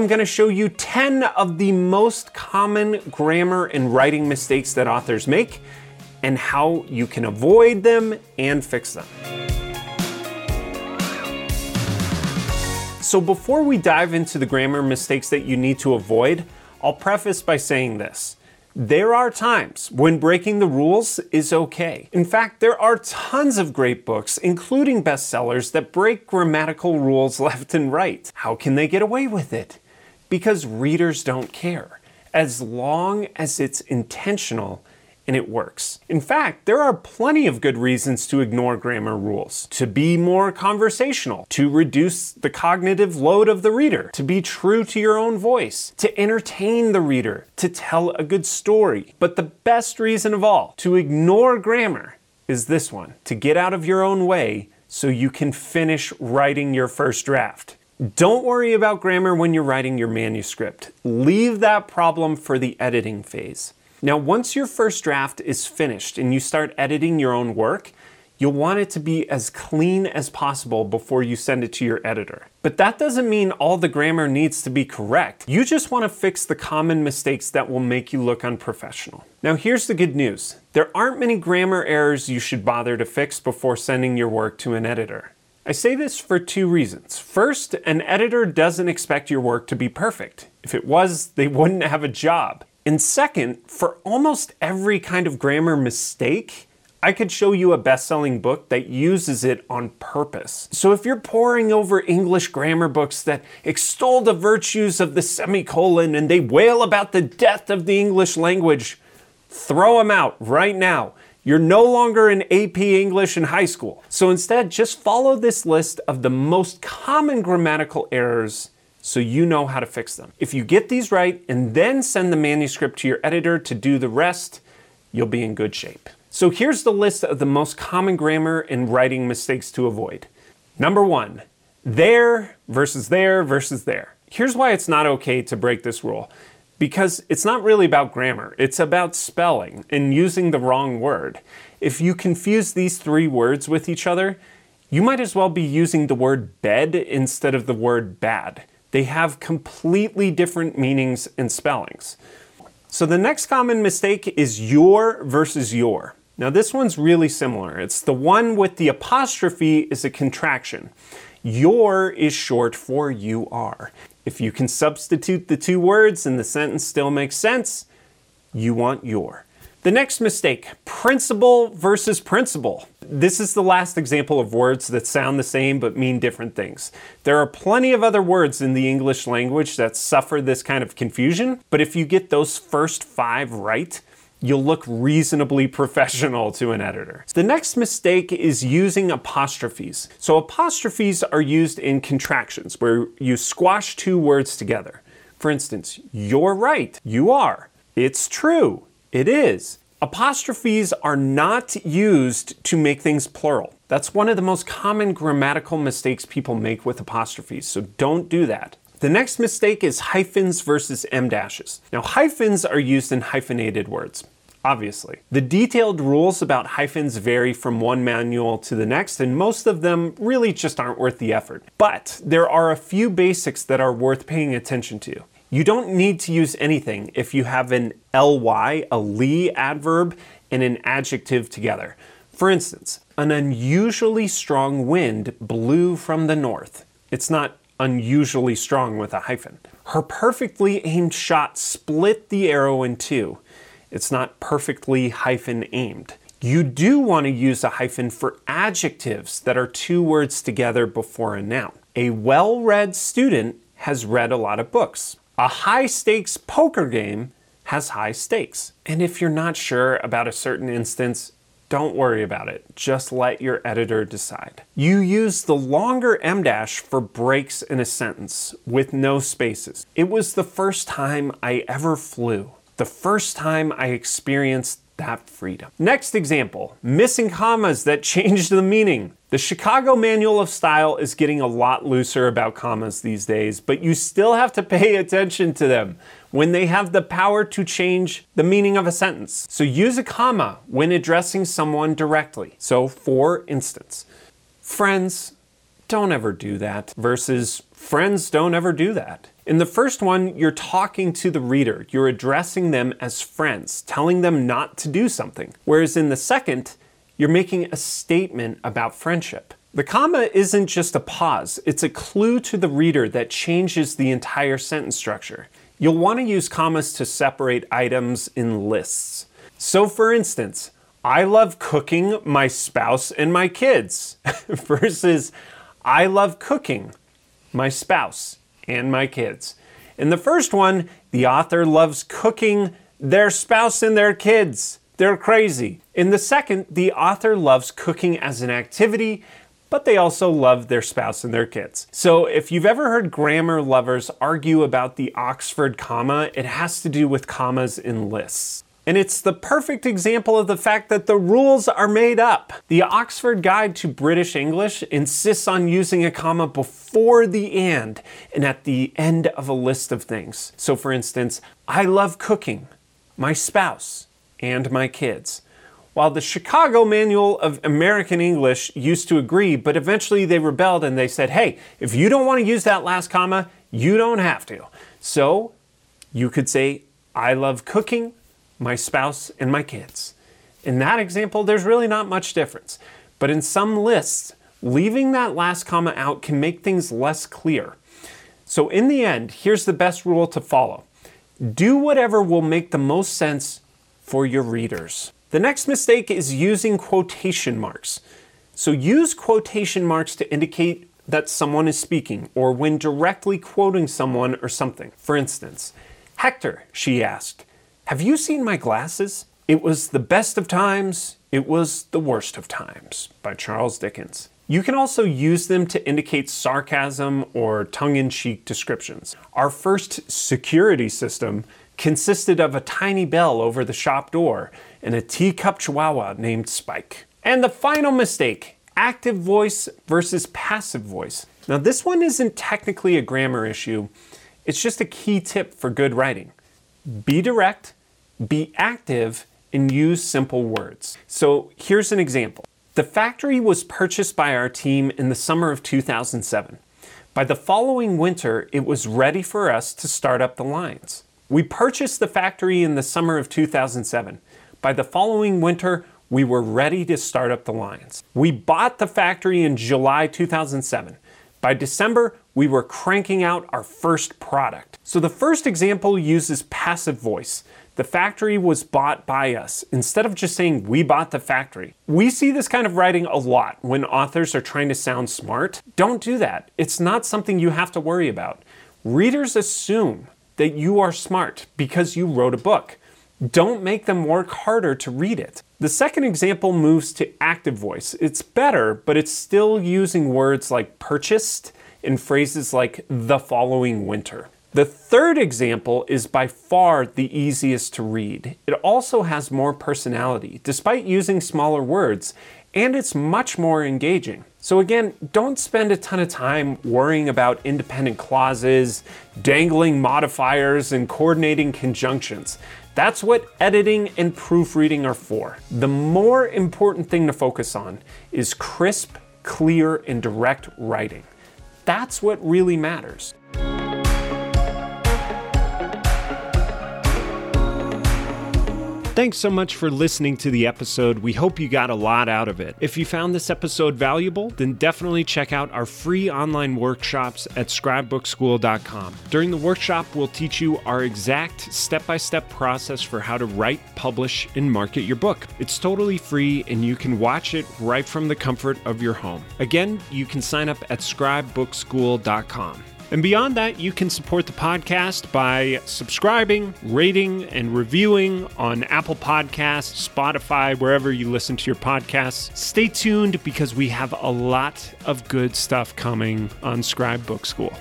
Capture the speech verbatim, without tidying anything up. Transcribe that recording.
I'm going to show you ten of the most common grammar and writing mistakes that authors make and how you can avoid them and fix them. So before we dive into the grammar mistakes that you need to avoid, I'll preface by saying this. There are times when breaking the rules is okay. In fact, there are tons of great books, including bestsellers, that break grammatical rules left and right. How can they get away with it? Because readers don't care, as long as it's intentional and it works. In fact, there are plenty of good reasons to ignore grammar rules. To be more conversational, to reduce the cognitive load of the reader, to be true to your own voice, to entertain the reader, to tell a good story. But the best reason of all to ignore grammar is this one: to get out of your own way so you can finish writing your first draft. Don't worry about grammar when you're writing your manuscript. Leave that problem for the editing phase. Now, once your first draft is finished and you start editing your own work, you'll want it to be as clean as possible before you send it to your editor. But that doesn't mean all the grammar needs to be correct. You just want to fix the common mistakes that will make you look unprofessional. Now, here's the good news. There aren't many grammar errors you should bother to fix before sending your work to an editor. I say this for two reasons. First, an editor doesn't expect your work to be perfect. If it was, they wouldn't have a job. And second, for almost every kind of grammar mistake, I could show you a best-selling book that uses it on purpose. So if you're poring over English grammar books that extol the virtues of the semicolon and they wail about the death of the English language, throw them out right now. You're no longer in A P English in high school. So instead, just follow this list of the most common grammatical errors so you know how to fix them. If you get these right and then send the manuscript to your editor to do the rest, you'll be in good shape. So here's the list of the most common grammar and writing mistakes to avoid. Number one, there versus there versus there. Here's why it's not okay to break this rule. Because it's not really about grammar, it's about spelling and using the wrong word. If you confuse these three words with each other, you might as well be using the word bed instead of the word bad. They have completely different meanings and spellings. So the next common mistake is your versus your. Now this one's really similar. It's the one with the apostrophe is a contraction. Your is short for you are. If you can substitute the two words and the sentence still makes sense, you want your. The next mistake, principal versus principle. This is the last example of words that sound the same but mean different things. There are plenty of other words in the English language that suffer this kind of confusion, but if you get those first five right, you'll look reasonably professional to an editor. The next mistake is using apostrophes. So apostrophes are used in contractions where you squash two words together. For instance, you're right, you are, it's true. It is. Apostrophes are not used to make things plural. That's one of the most common grammatical mistakes people make with apostrophes, so don't do that. The next mistake is hyphens versus em dashes. Now, hyphens are used in hyphenated words, obviously. The detailed rules about hyphens vary from one manual to the next, and most of them really just aren't worth the effort. But there are a few basics that are worth paying attention to. You don't need to use anything if you have an ly, a ly adverb, and an adjective together. For instance, an unusually strong wind blew from the north. It's not unusually strong with a hyphen. Her perfectly aimed shot split the arrow in two. It's not perfectly hyphen aimed. You do want to use a hyphen for adjectives that are two words together before a noun. A well-read student has read a lot of books. A high-stakes poker game has high stakes. And if you're not sure about a certain instance, don't worry about it. Just let your editor decide. You use the longer em dash for breaks in a sentence with no spaces. It was the first time I ever flew. The first time I experienced that freedom. Next example, missing commas that change the meaning. The Chicago Manual of Style is getting a lot looser about commas these days, but you still have to pay attention to them when they have the power to change the meaning of a sentence. So use a comma when addressing someone directly. So for instance, friends, don't ever do that, versus friends don't ever do that. In the first one, you're talking to the reader. You're addressing them as friends, telling them not to do something. Whereas in the second, you're making a statement about friendship. The comma isn't just a pause. It's a clue to the reader that changes the entire sentence structure. You'll want to use commas to separate items in lists. So for instance, I love cooking my spouse and my kids versus I love cooking my spouse and my kids. In the first one, the author loves cooking their spouse and their kids. They're crazy. In the second, the author loves cooking as an activity, but they also love their spouse and their kids. So if you've ever heard grammar lovers argue about the Oxford comma, it has to do with commas in lists. And it's the perfect example of the fact that the rules are made up. The Oxford Guide to British English insists on using a comma before the and and at the end of a list of things. So for instance, I love cooking, my spouse, and my kids. While the Chicago Manual of American English used to agree, but eventually they rebelled and they said, hey, if you don't want to use that last comma, you don't have to. So you could say, I love cooking, my spouse, and my kids. In that example, there's really not much difference. But in some lists, leaving that last comma out can make things less clear. So in the end, here's the best rule to follow. Do whatever will make the most sense for your readers. The next mistake is using quotation marks. So use quotation marks to indicate that someone is speaking or when directly quoting someone or something. For instance, Hector, she asked, have you seen my glasses? It was the best of times, it was the worst of times, by Charles Dickens. You can also use them to indicate sarcasm or tongue-in-cheek descriptions. Our first security system consisted of a tiny bell over the shop door and a teacup chihuahua named Spike. And the final mistake, active voice versus passive voice. Now this one isn't technically a grammar issue, it's just a key tip for good writing. Be direct, be active, and use simple words. So here's an example. The factory was purchased by our team in the summer of two thousand seven. By the following winter, it was ready for us to start up the lines. We purchased the factory in the summer of two thousand seven. By the following winter, we were ready to start up the lines. We bought the factory in July two thousand seven. By December, we were cranking out our first product. So the first example uses passive voice. The factory was bought by us, instead of just saying we bought the factory. We see this kind of writing a lot when authors are trying to sound smart. Don't do that. It's not something you have to worry about. Readers assume that you are smart because you wrote a book. Don't make them work harder to read it. The second example moves to active voice. It's better, but it's still using words like purchased and phrases like the following winter. The third example is by far the easiest to read. It also has more personality, despite using smaller words, and it's much more engaging. So again, don't spend a ton of time worrying about independent clauses, dangling modifiers, and coordinating conjunctions. That's what editing and proofreading are for. The more important thing to focus on is crisp, clear, and direct writing. That's what really matters. Thanks so much for listening to the episode. We hope you got a lot out of it. If you found this episode valuable, then definitely check out our free online workshops at scribe book school dot com. During the workshop, we'll teach you our exact step-by-step process for how to write, publish, and market your book. It's totally free, and you can watch it right from the comfort of your home. Again, you can sign up at scribe book school dot com. And beyond that, you can support the podcast by subscribing, rating, and reviewing on Apple Podcasts, Spotify, wherever you listen to your podcasts. Stay tuned because we have a lot of good stuff coming on Scribe Book School.